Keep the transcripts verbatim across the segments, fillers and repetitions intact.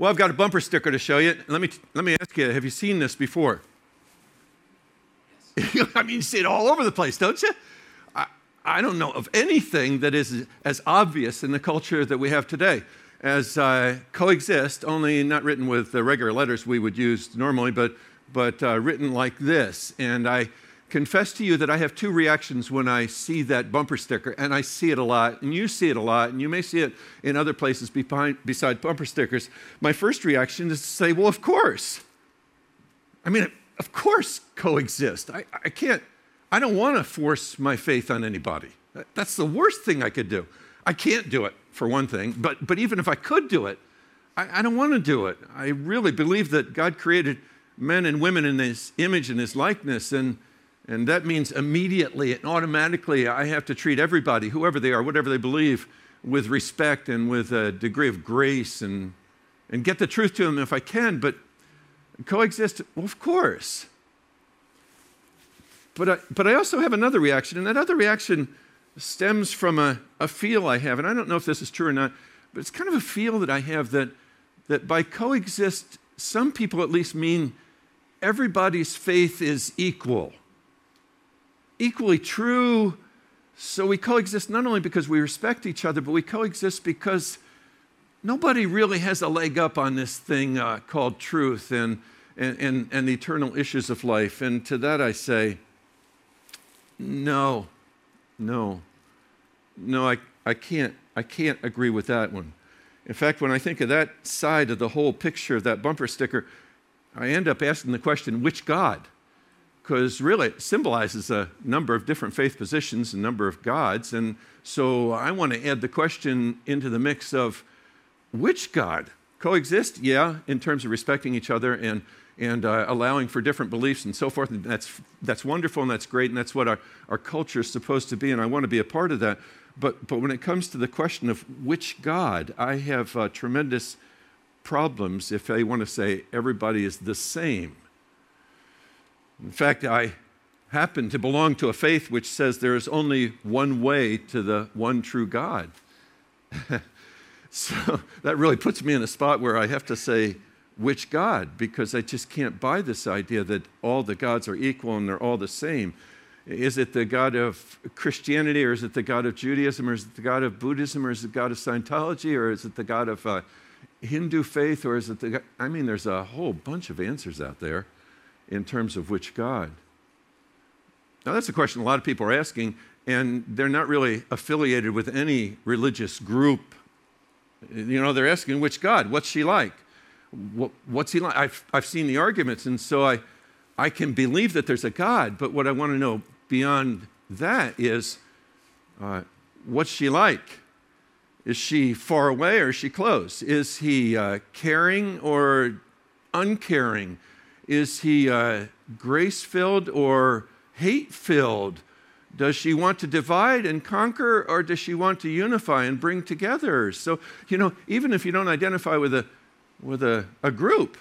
Well, I've got a bumper sticker to show you. Let me let me ask you, have you seen this before? Yes. I mean, you see it all over the place, don't you? I, I don't know of anything that is as obvious in the culture that we have today as uh, coexist, only not written with the regular letters we would use normally, but but uh, written like this. And I confess to you that I have two reactions when I see that bumper sticker, and I see it a lot, and you see it a lot, and you may see it in other places behind, beside bumper stickers. My first reaction is to say, well, of course. I mean, of course coexist. I, I can't, I don't want to force my faith on anybody. That's the worst thing I could do. I can't do it, for one thing, but, but even if I could do it, I, I don't want to do it. I really believe that God created men and women in His image and His likeness, and And that means immediately and automatically I have to treat everybody, whoever they are, whatever they believe, with respect and with a degree of grace and, and get the truth to them if I can, but coexist, well, of course. But I, but I also have another reaction, and that other reaction stems from a, a feel I have, and I don't know if this is true or not, but it's kind of a feel that I have that, that by coexist, some people at least mean everybody's faith is equal. Equally true, so we coexist not only because we respect each other, but we coexist because nobody really has a leg up on this thing uh, called truth and, and, and, and the eternal issues of life. And to that I say, no, no, no, I, I can't, I can't agree with that one. In fact, when I think of that side of the whole picture of that bumper sticker, I end up asking the question, which God? Because really it symbolizes a number of different faith positions, a number of gods. And so I want to add the question into the mix of which God? Coexist, yeah, in terms of respecting each other and, and uh, allowing for different beliefs and so forth. And that's, that's wonderful and that's great and that's what our, our culture is supposed to be, and I want to be a part of that. But, but when it comes to the question of which God, I have uh, tremendous problems if I want to say everybody is the same. In fact, I happen to belong to a faith which says there is only one way to the one true God. So that really puts me in a spot where I have to say, which God? Because I just can't buy this idea that all the gods are equal and they're all the same. Is it the God of Christianity, or is it the God of Judaism, or is it the God of Buddhism, or is it the God of Scientology, or is it the God of uh, Hindu faith, or is it the God? I mean, there's a whole bunch of answers out there in terms of which God. Now that's a question a lot of people are asking, and they're not really affiliated with any religious group. You know, they're asking, which God? What's she like? What, what's he like? I've, I've seen the arguments, and so I, I can believe that there's a God, but what I want to know beyond that is, uh, what's she like? Is she far away or is she close? Is he uh, caring or uncaring? Is he uh, grace-filled or hate-filled? Does she want to divide and conquer, or does she want to unify and bring together? So, you know, even if you don't identify with a with a, a group,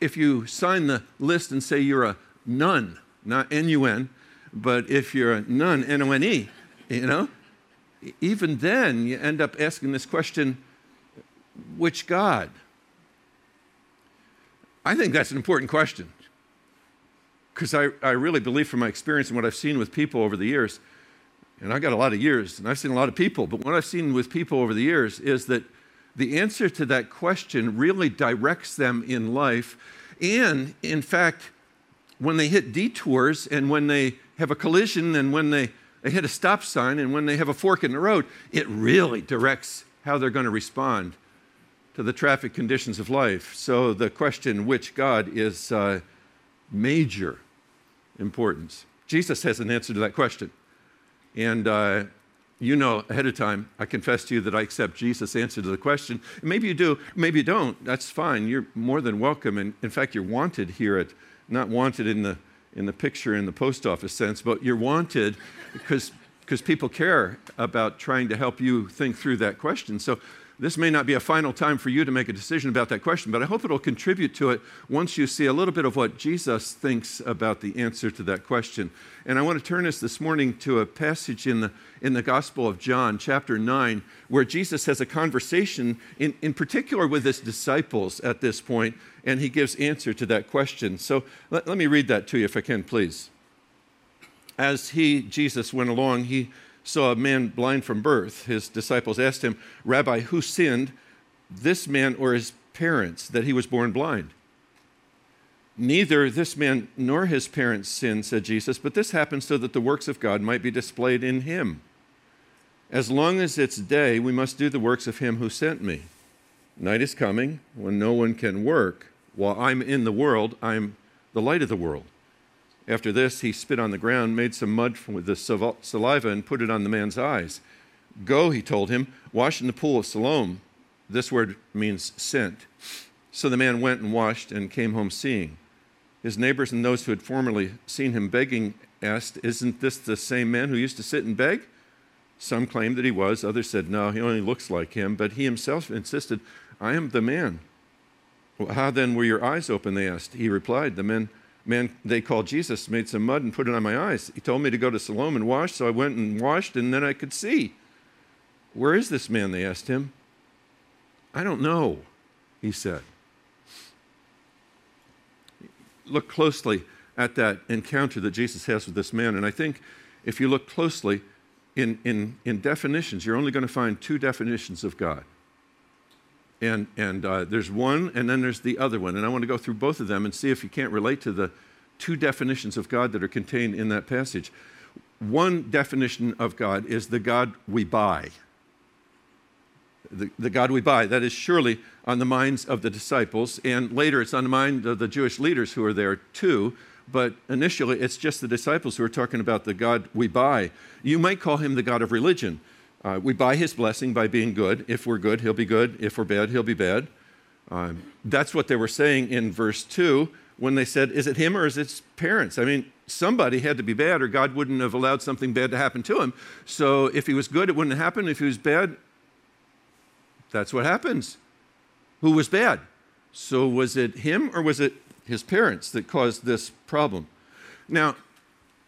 if you sign the list and say you're a nun, not N U N, but if you're a nun, N O N E, you know, even then you end up asking this question, which God? I think that's an important question, because I, I really believe from my experience and what I've seen with people over the years, and I've got a lot of years, and I've seen a lot of people, but what I've seen with people over the years is that the answer to that question really directs them in life, and in fact, when they hit detours and when they have a collision and when they, they hit a stop sign and when they have a fork in the road, it really directs how they're going to respond to the traffic conditions of life. So the question, which God, is uh, major importance. Jesus has an answer to that question. And uh, you know ahead of time, I confess to you that I accept Jesus' answer to the question. Maybe you do, maybe you don't. That's fine. You're more than welcome. And in fact, you're wanted here at, not wanted in the in the picture in the post office sense, but you're wanted because because people care about trying to help you think through that question. So This may not be a final time for you to make a decision about that question, but I hope it'll contribute to it once you see a little bit of what Jesus thinks about the answer to that question. And I want to turn us this morning to a passage in the in the Gospel of John, chapter nine, where Jesus has a conversation in, in particular with his disciples at this point, and he gives answer to that question. So let, let me read that to you if I can, please. As he, Jesus, went along, he saw a man blind from birth. His disciples asked him, "Rabbi, who sinned, this man or his parents, that he was born blind?" "Neither this man nor his parents sinned," said Jesus, "but this happened so that the works of God might be displayed in him. As long as it's day, we must do the works of him who sent me. Night is coming when no one can work. While I'm in the world, I'm the light of the world." After this, he spit on the ground, made some mud with the saliva, and put it on the man's eyes. "Go," he told him, "wash in the pool of Siloam." This word means sent. So the man went and washed and came home seeing. His neighbors and those who had formerly seen him begging asked, "Isn't this the same man who used to sit and beg?" Some claimed that he was. Others said, "No, he only looks like him." But he himself insisted, "I am the man." "Well, how then were your eyes open?" they asked. He replied, "The men Man, they called Jesus, made some mud and put it on my eyes. He told me to go to Siloam and wash, so I went and washed, and then I could see." "Where is this man?" they asked him. "I don't know," he said. Look closely at that encounter that Jesus has with this man, and I think if you look closely in, in, in definitions, you're only going to find two definitions of God. And, and uh, there's one, and then there's the other one. And I want to go through both of them and see if you can't relate to the two definitions of God that are contained in that passage. One definition of God is the God we buy. The, the God we buy. That is surely on the minds of the disciples, and later it's on the mind of the Jewish leaders who are there too. But initially it's just the disciples who are talking about the God we buy. You might call him the God of religion. Uh, we buy his blessing by being good. If we're good, he'll be good. If we're bad, he'll be bad. Um, that's what they were saying in verse two when they said, "Is it him or is it his parents?" I mean, somebody had to be bad or God wouldn't have allowed something bad to happen to him. So if he was good, it wouldn't happen. If he was bad, that's what happens. Who was bad? So was it him or was it his parents that caused this problem? Now,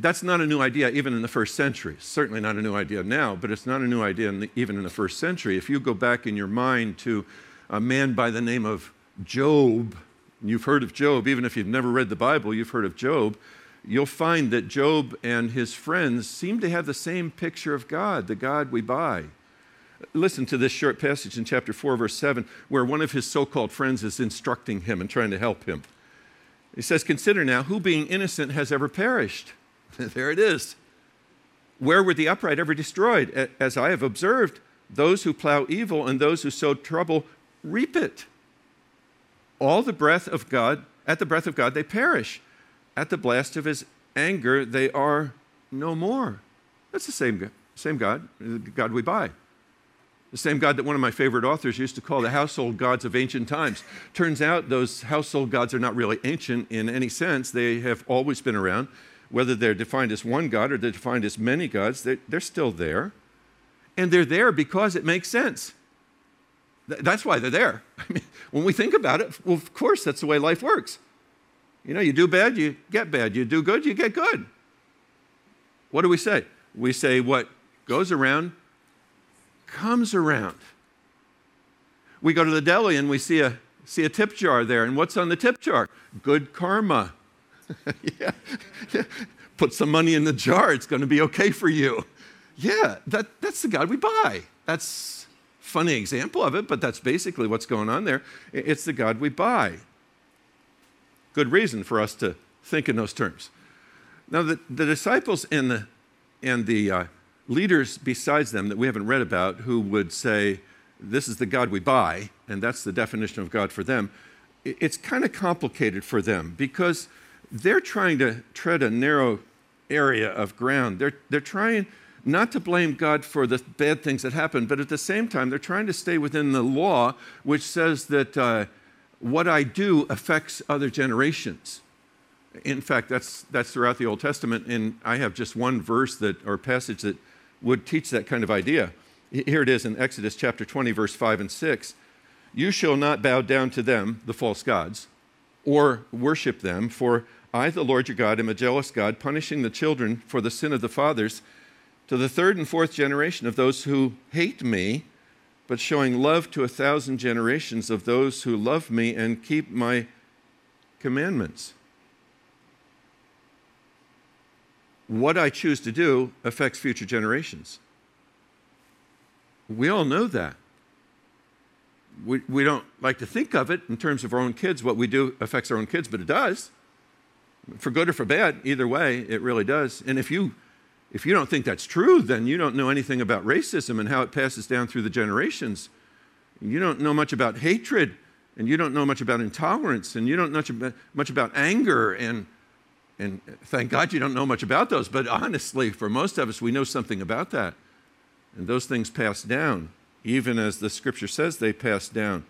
that's not a new idea even in the first century. Certainly not a new idea now, but it's not a new idea in the, even in the first century. If you go back in your mind to a man by the name of Job, you've heard of Job, even if you've never read the Bible, you've heard of Job, you'll find that Job and his friends seem to have the same picture of God, the God we buy. Listen to this short passage in chapter four, verse seven, where one of his so-called friends is instructing him and trying to help him. He says, "Consider now, who being innocent has ever perished?" There it is. "Where were the upright ever destroyed? As I have observed, those who plow evil and those who sow trouble reap it. All the breath of God, at the breath of God, they perish. At the blast of his anger, they are no more." That's the same, same God, the God we buy. The same God that one of my favorite authors used to call the household gods of ancient times. Turns out those household gods are not really ancient in any sense. They have always been around. Whether they're defined as one God or they're defined as many gods, they're, they're still there. And they're there because it makes sense. Th- that's why they're there. I mean, when we think about it, well, of course, that's the way life works. You know, you do bad, you get bad. You do good, you get good. What do we say? We say what goes around comes around. We go to the deli and we see a, see a tip jar there. And what's on the tip jar? Good karma. yeah. yeah, put some money in the jar. It's going to be okay for you. Yeah, that, that's the God we buy. That's a funny example of it, but that's basically what's going on there. It's the God we buy. Good reason for us to think in those terms. Now, the, the disciples and the, and the uh, leaders besides them that we haven't read about who would say, this is the God we buy, and that's the definition of God for them, it's kind of complicated for them because they're trying to tread a narrow area of ground. They're, they're trying not to blame God for the bad things that happen, but at the same time, they're trying to stay within the law, which says that uh, what I do affects other generations. In fact, that's that's throughout the Old Testament, and I have just one verse that or passage that would teach that kind of idea. Here it is in Exodus chapter twenty, verse five and six. You shall not bow down to them, the false gods, or worship them, for I, the Lord your God, am a jealous God, punishing the children for the sin of the fathers to the third and fourth generation of those who hate me, but showing love to a thousand generations of those who love me and keep my commandments. What I choose to do affects future generations. We all know that. We, we don't like to think of it in terms of our own kids. What we do affects our own kids, but it does. For good or for bad, either way, it really does. And if you if you don't think that's true, then you don't know anything about racism and how it passes down through the generations. You don't know much about hatred, and you don't know much about intolerance, and you don't know much about, much about anger, and, and thank God you don't know much about those. But honestly, for most of us, we know something about that. And those things pass down, even as the scripture says they pass down,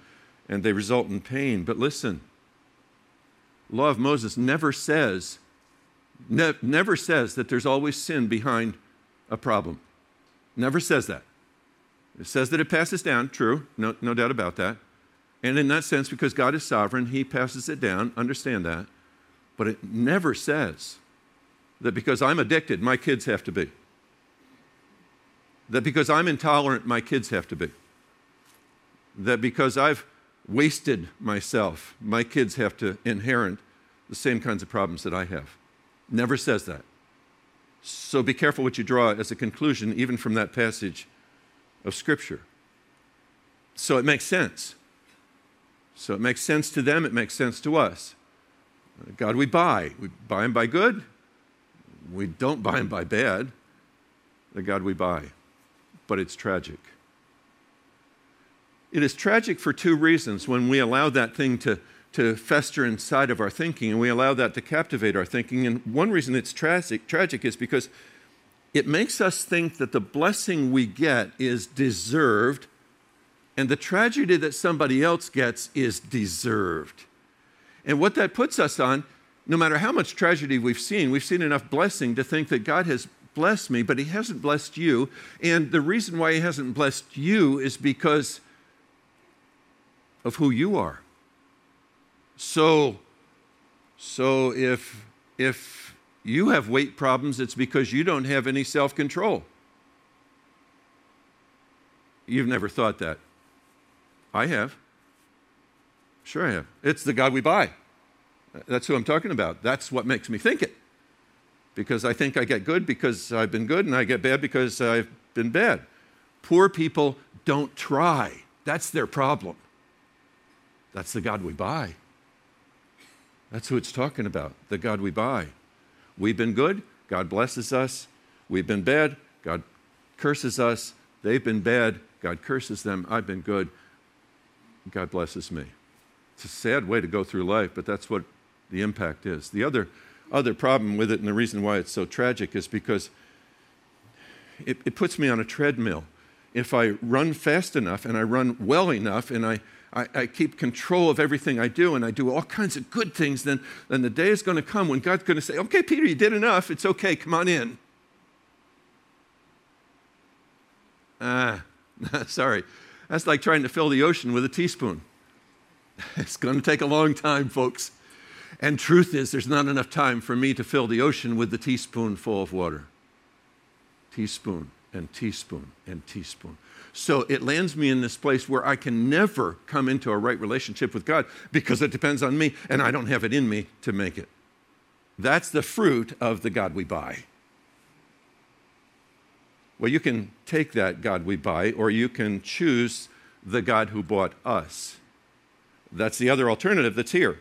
and they result in pain. But listen, the law of Moses never says, ne- never says that there's always sin behind a problem. Never says that. It says that it passes down, true, no, no doubt about that. And in that sense, because God is sovereign, he passes it down, understand that. But it never says that because I'm addicted, my kids have to be. That because I'm intolerant, my kids have to be. That because I've wasted myself, my kids have to inherit the same kinds of problems that I have. Never says that. So be careful what you draw as a conclusion, even from that passage of Scripture. So it makes sense. So it makes sense to them, it makes sense to us. God, we buy. We buy him by good. We don't buy him by bad. The God we buy. But it's tragic. It is tragic for two reasons when we allow that thing to, to fester inside of our thinking and we allow that to captivate our thinking. And one reason it's tragic, tragic is because it makes us think that the blessing we get is deserved and the tragedy that somebody else gets is deserved. And what that puts us on, no matter how much tragedy we've seen, we've seen enough blessing to think that God has blessed me, but he hasn't blessed you. And the reason why he hasn't blessed you is because of who you are. So, so if, if you have weight problems, it's because you don't have any self-control. You've never thought that. I have. Sure I have. It's the God we buy. That's who I'm talking about. That's what makes me think it. Because I think I get good because I've been good, and I get bad because I've been bad. Poor people don't try. That's their problem. That's the God we buy. That's who it's talking about, the God we buy. We've been good, God blesses us. We've been bad, God curses us. They've been bad, God curses them. I've been good, God blesses me. It's a sad way to go through life, but that's what the impact is. The other Other problem with it, and the reason why it's so tragic, is because it, it puts me on a treadmill. If I run fast enough and I run well enough and I, I, I keep control of everything I do and I do all kinds of good things, then, then the day is going to come when God's going to say, okay, Peter, you did enough. It's okay. Come on in. Ah, sorry. That's like trying to fill the ocean with a teaspoon. It's going to take a long time, folks. And truth is, there's not enough time for me to fill the ocean with the teaspoonful of water. Teaspoon and teaspoon and teaspoon. So it lands me in this place where I can never come into a right relationship with God because it depends on me and I don't have it in me to make it. That's the fruit of the God we buy. Well, you can take that God we buy, or you can choose the God who bought us. That's the other alternative that's here.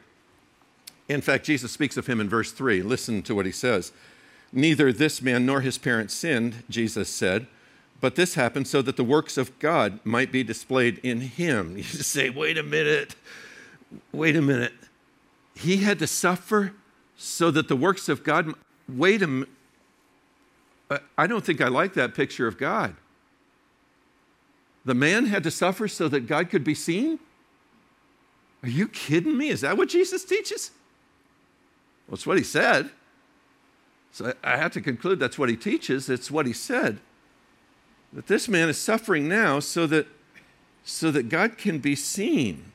In fact, Jesus speaks of him in verse three. Listen to what he says. Neither this man nor his parents sinned, Jesus said, but this happened so that the works of God might be displayed in him. You just say, wait a minute, wait a minute. He had to suffer so that the works of God, wait a minute. I don't think I like that picture of God. The man had to suffer so that God could be seen? Are you kidding me? Is that what Jesus teaches? Well, it's what he said. So I have to conclude that's what he teaches. It's what he said. that this man is suffering now so that, so that God can be seen.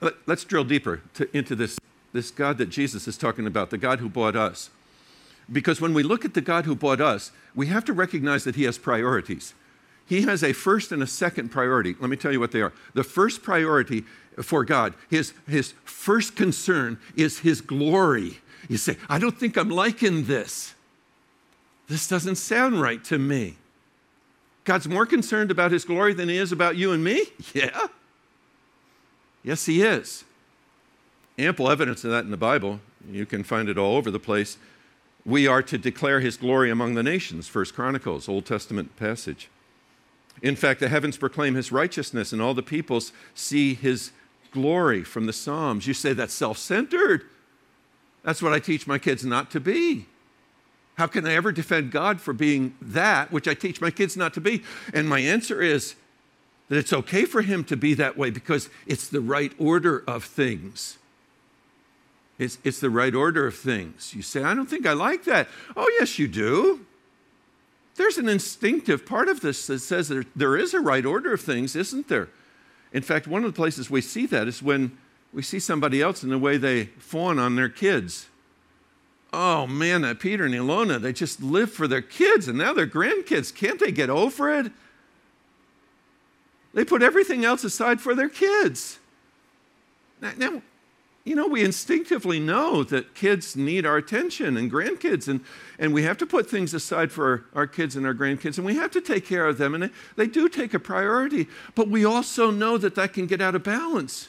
Let, let's drill deeper to, into this, this God that Jesus is talking about, the God who bought us. Because when we look at the God who bought us, we have to recognize that he has priorities. He has a first and a second priority. Let me tell you what they are. The first priority for God, his, his first concern is his glory. You say, I don't think I'm liking this. This doesn't sound right to me. God's more concerned about his glory than he is about you and me? Yeah. Yes, he is. Ample evidence of that in the Bible. You can find it all over the place. We are to declare his glory among the nations, First Chronicles, Old Testament passage. In fact, the heavens proclaim his righteousness, and all the peoples see his glory, from the Psalms. You say that's self-centered. That's what I teach my kids not to be. How can I ever defend God for being that which I teach my kids not to be? And my answer is that it's okay for him to be that way because it's the right order of things. It's, it's the right order of things. You say, I don't think I like that. Oh, yes, you do. There's an instinctive part of this that says there, there is a right order of things, isn't there? In fact, one of the places we see that is when we see somebody else in the way they fawn on their kids. Oh, man, that Peter and Ilona, they just live for their kids, and now they're grandkids. Can't they get over it? They put everything else aside for their kids. Now, now you know, we instinctively know that kids need our attention and grandkids, and, and we have to put things aside for our, our kids and our grandkids, and we have to take care of them, and they, they do take a priority, but we also know that that can get out of balance.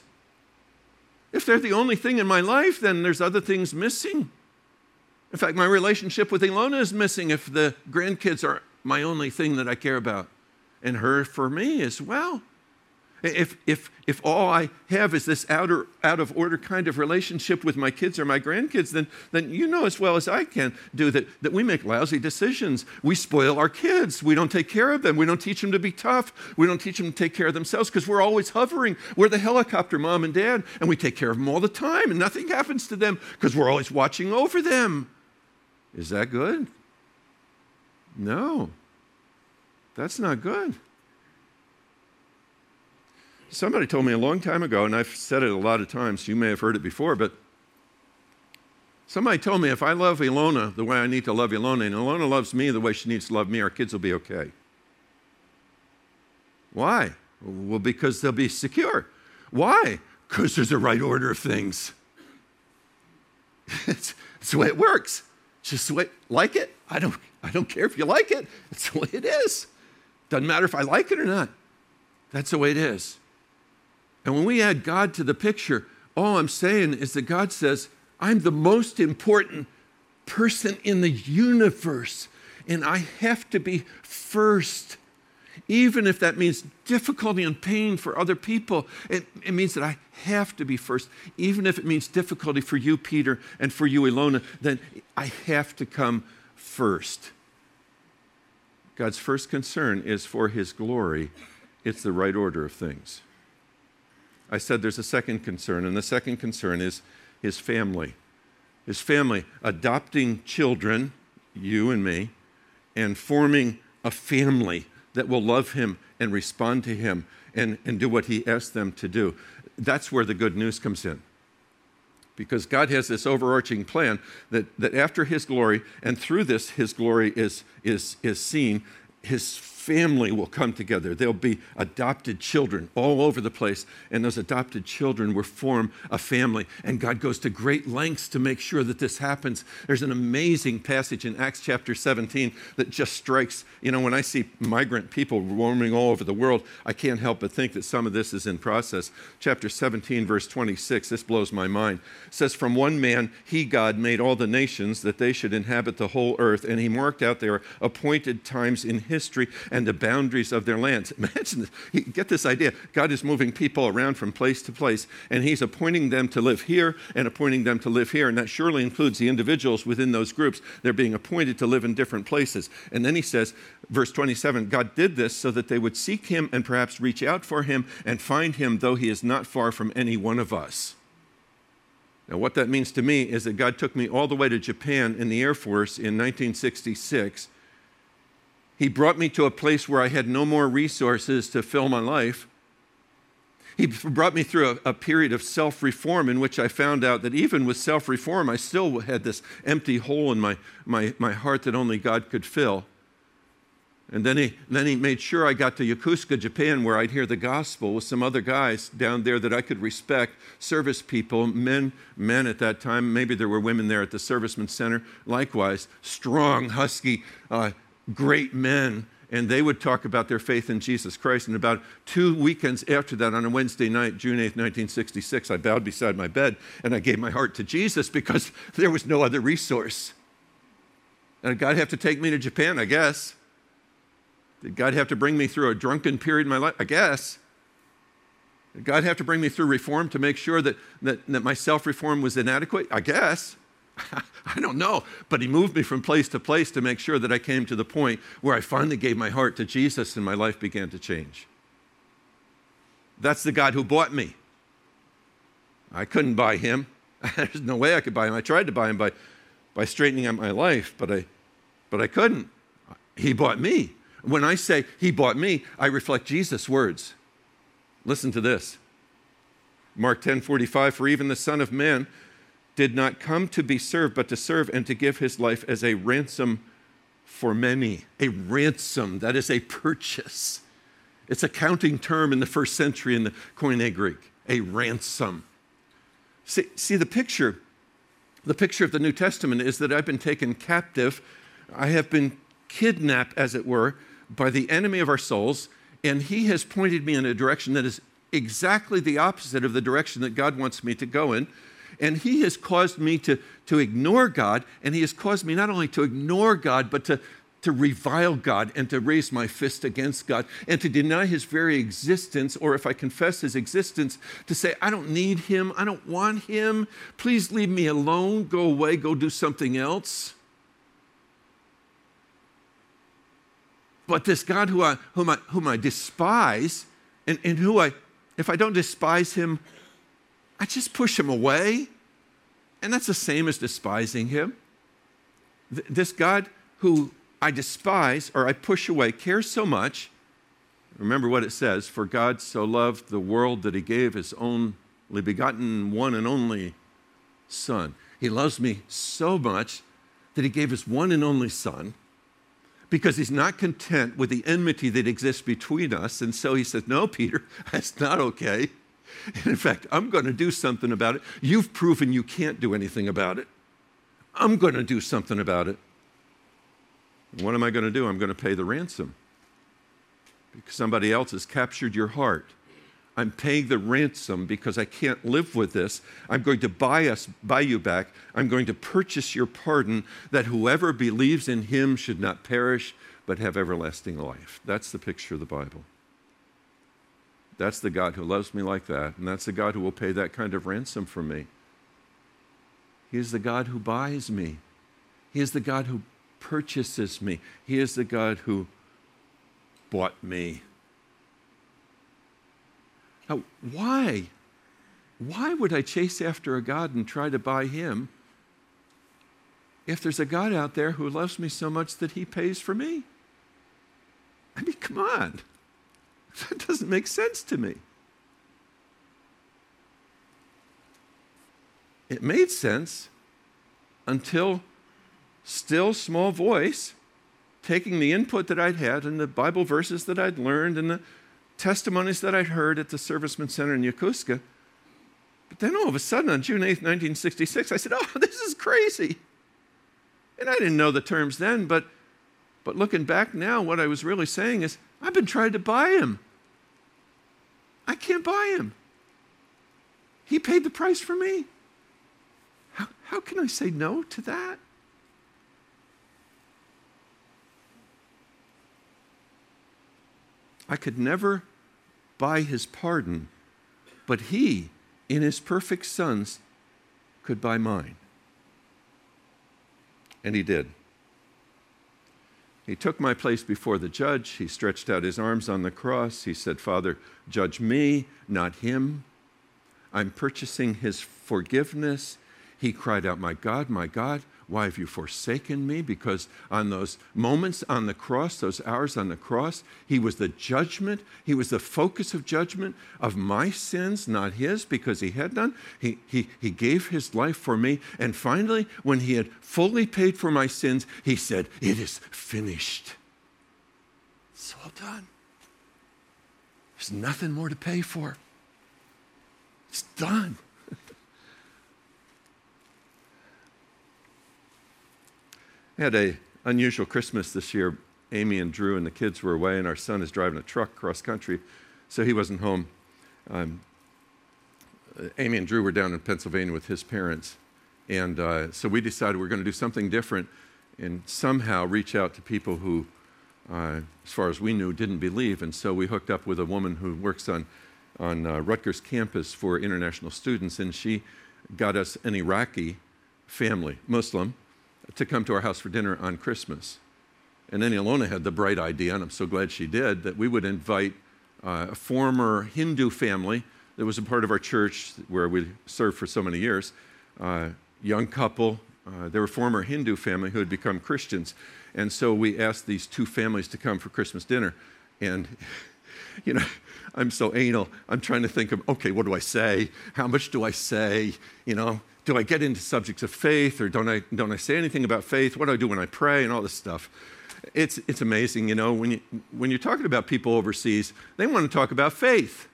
If they're the only thing in my life, then there's other things missing. In fact, my relationship with Ilona is missing if the grandkids are my only thing that I care about, and her for me as well. If if if all I have is this outer, out of order kind of relationship with my kids or my grandkids, then then you know as well as I can do that that we make lousy decisions. We spoil our kids. We don't take care of them. We don't teach them to be tough. We don't teach them to take care of themselves because we're always hovering. We're the helicopter mom and dad, and we take care of them all the time, and nothing happens to them because we're always watching over them. Is that good? No. That's not good. Somebody told me a long time ago, and I've said it a lot of times, so you may have heard it before, but somebody told me if I love Ilona the way I need to love Ilona, and Ilona loves me the way she needs to love me, our kids will be okay. Why? Well, because they'll be secure. Why? Because there's a right order of things. it's, it's the way it works. It's just the way, like it? I don't, I don't care if you like it. It's the way it is. Doesn't matter if I like it or not. That's the way it is. And when we add God to the picture, all I'm saying is that God says, I'm the most important person in the universe, and I have to be first. Even if that means difficulty and pain for other people, it, it means that I have to be first. Even if it means difficulty for you, Peter, and for you, Ilona, then I have to come first. God's first concern is for his glory. It's the right order of things. I said there's a second concern, and the second concern is his family. His family, adopting children, you and me, and forming a family that will love him and respond to him and, and do what he asks them to do. That's where the good news comes in. Because God has this overarching plan that, that after his glory, and through this his glory is, is, is seen, his family will come together. There'll be adopted children all over the place, and those adopted children will form a family, and God goes to great lengths to make sure that this happens. There's an amazing passage in Acts chapter seventeen that just strikes. You know, when I see migrant people roaming all over the world, I can't help but think that some of this is in process. Chapter seventeen, verse twenty-six, this blows my mind. It says, from one man, he, God, made all the nations that they should inhabit the whole earth, and he marked out their appointed times in history and the boundaries of their lands. Imagine this. Get this idea. God is moving people around from place to place, and he's appointing them to live here and appointing them to live here, and that surely includes the individuals within those groups. They're being appointed to live in different places. And then he says, verse twenty-seven, God did this so that they would seek him and perhaps reach out for him and find him, though he is not far from any one of us. Now, what that means to me is that God took me all the way to Japan in the Air Force in nineteen sixty-six He brought me to a place where I had no more resources to fill my life. He brought me through a, a period of self-reform in which I found out that even with self-reform, I still had this empty hole in my, my, my heart that only God could fill. And then he, then he made sure I got to Yokosuka, Japan, where I'd hear the gospel with some other guys down there that I could respect, service people, men, men at that time. Maybe there were women there at the Servicemen's Center. Likewise, strong, husky, uh, great men. And they would talk about their faith in Jesus Christ. And about two weekends after that, on a Wednesday night, June eighth, nineteen sixty-six, I bowed beside my bed and I gave my heart to Jesus because there was no other resource. And God had to take me to Japan, I guess. Did God have to bring me through a drunken period in my life? I guess. Did God have to bring me through reform to make sure that, that, that my self-reform was inadequate? I guess. I don't know. But he moved me from place to place to make sure that I came to the point where I finally gave my heart to Jesus and my life began to change. That's the God who bought me. I couldn't buy him. There's no way I could buy him. I tried to buy him by, by straightening out my life, but I, but I couldn't. He bought me. When I say he bought me, I reflect Jesus' words. Listen to this. Mark ten forty-five, for even the Son of Man did not come to be served, but to serve and to give his life as a ransom for many. A ransom, that is a purchase. It's a counting term in the first century in the Koine Greek, a ransom. See, see the picture, the picture of the New Testament is that I've been taken captive. I have been kidnapped, as it were, by the enemy of our souls, and he has pointed me in a direction that is exactly the opposite of the direction that God wants me to go in, and he has caused me to, to ignore God, and he has caused me not only to ignore God, but to, to revile God and to raise my fist against God and to deny his very existence, or if I confess his existence, to say, I don't need him, I don't want him, please leave me alone, go away, go do something else. But this God who I, whom, I, whom I despise, and, and who I, if I don't despise him, I just push him away. And that's the same as despising him. Th- this God who I despise or I push away cares so much. Remember what it says, for God so loved the world that he gave his only begotten one and only son. He loves me so much that he gave his one and only son, because he's not content with the enmity that exists between us. And so he says, no, Peter, that's not okay. And in fact, I'm going to do something about it. You've proven you can't do anything about it. I'm going to do something about it. And what am I going to do? I'm going to pay the ransom. Because somebody else has captured your heart. I'm paying the ransom because I can't live with this. I'm going to buy us, buy you back. I'm going to purchase your pardon, that whoever believes in him should not perish, but have everlasting life. That's the picture of the Bible. That's the God who loves me like that, and that's the God who will pay that kind of ransom for me. He is the God who buys me. He is the God who purchases me. He is the God who bought me. Now, why? Why would I chase after a God and try to buy him if there's a God out there who loves me so much that he pays for me? I mean, come on. That doesn't make sense to me. It made sense until still small voice, taking the input that I'd had and the Bible verses that I'd learned and the testimonies that I heard at the Servicemen's Center in Yokosuka. But then all of a sudden on June eighth, nineteen sixty-six, I said, oh, this is crazy. And I didn't know the terms then, but, but looking back now, what I was really saying is, I've been trying to buy him. I can't buy him. He paid the price for me. How, how can I say no to that? I could never buy his pardon, but he, in his perfect sons, could buy mine. And he did. He took my place before the judge. He stretched out his arms on the cross. He said, Father, judge me, not him. I'm purchasing his forgiveness. He cried out, my God, my God, Why have you forsaken me? Because on those moments on the cross, those hours on the cross, he was the judgment. He was the focus of judgment of my sins, not his, because he had none. He, he, he gave his life for me. And finally, when he had fully paid for my sins, he said, it is finished. It's all done. There's nothing more to pay for. It's done. I had an unusual Christmas this year. Amy and Drew and the kids were away, and our son is driving a truck cross country, so he wasn't home. Um, Amy and Drew were down in Pennsylvania with his parents, and uh, so we decided we're going to do something different and somehow reach out to people who, uh, as far as we knew, didn't believe. And so we hooked up with a woman who works on on uh, Rutgers campus for international students, and she got us an Iraqi family, Muslim, to come to our house for dinner on Christmas. And then Ilona had the bright idea, and I'm so glad she did, that we would invite uh, a former Hindu family that was a part of our church where we served for so many years, uh, young couple. Uh, they were a former Hindu family who had become Christians. And so we asked these two families to come for Christmas dinner. And, you know, I'm so anal. I'm trying to think of, okay, what do I say? How much do I say? You know, do I get into subjects of faith, or don't I don't I say anything about faith? What do I do when I pray and all this stuff? It's it's amazing, you know, when you when you're talking about people overseas, they want to talk about faith.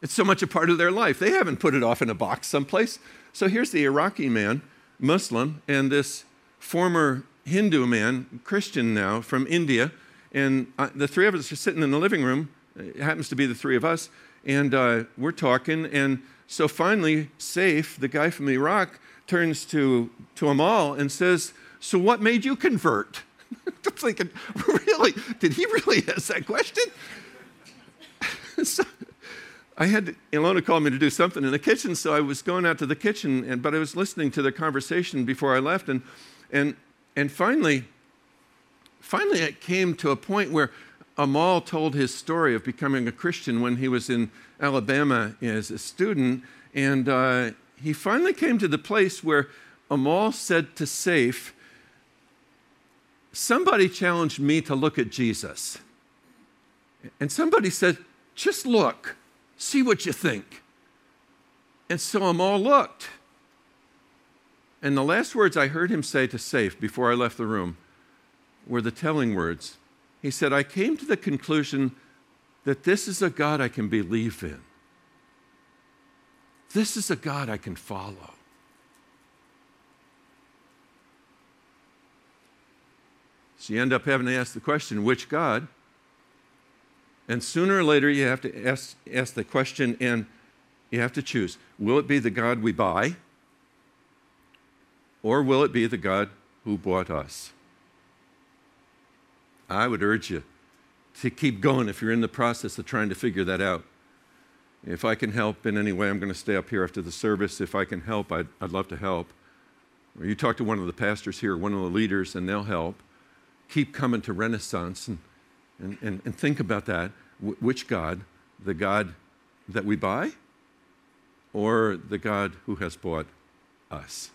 It's so much a part of their life. They haven't put it off in a box someplace. So here's the Iraqi man, Muslim, and this former Hindu man, Christian now, from India, and I, the three of us are sitting in the living room. It happens to be the three of us, and uh, we're talking, and so finally, Saif, the guy from Iraq, turns to, to Amal and says, so what made you convert? I'm thinking, really? Did he really ask that question? So I had, Ilona called me to do something in the kitchen, so I was going out to the kitchen, and but I was listening to their conversation before I left, and and and finally, finally it came to a point where Amal told his story of becoming a Christian when he was in Alabama as a student, and uh, he finally came to the place where Amal said to Saif, somebody challenged me to look at Jesus. And somebody said, just look, see what you think. And so Amal looked. And the last words I heard him say to Saif before I left the room were the telling words. He said, I came to the conclusion that this is a God I can believe in. This is a God I can follow. So you end up having to ask the question, which God? And sooner or later, you have to ask, ask the question, and you have to choose. Will it be the God we buy? Or will it be the God who bought us? I would urge you to keep going if you're in the process of trying to figure that out. If I can help in any way, I'm going to stay up here after the service. If I can help, I'd, I'd love to help. Or you talk to one of the pastors here, one of the leaders, and they'll help. Keep coming to Renaissance and, and, and, and think about that. W- which God? The God that we buy? Or the God who has bought us?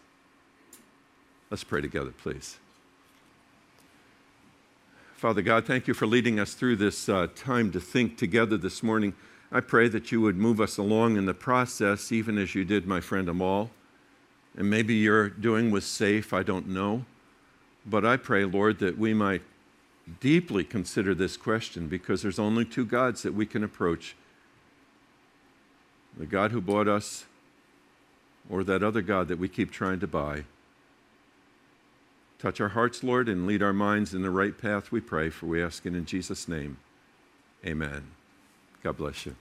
Let's pray together, please. Father God, thank you for leading us through this uh, time to think together this morning. I pray that you would move us along in the process, even as you did my friend Amal. And maybe you're doing with Saif, I don't know. But I pray, Lord, that we might deeply consider this question, because there's only two gods that we can approach. The God who bought us, or that other God that we keep trying to buy. Touch our hearts, Lord, and lead our minds in the right path, we pray, for we ask it in Jesus' name. Amen. God bless you.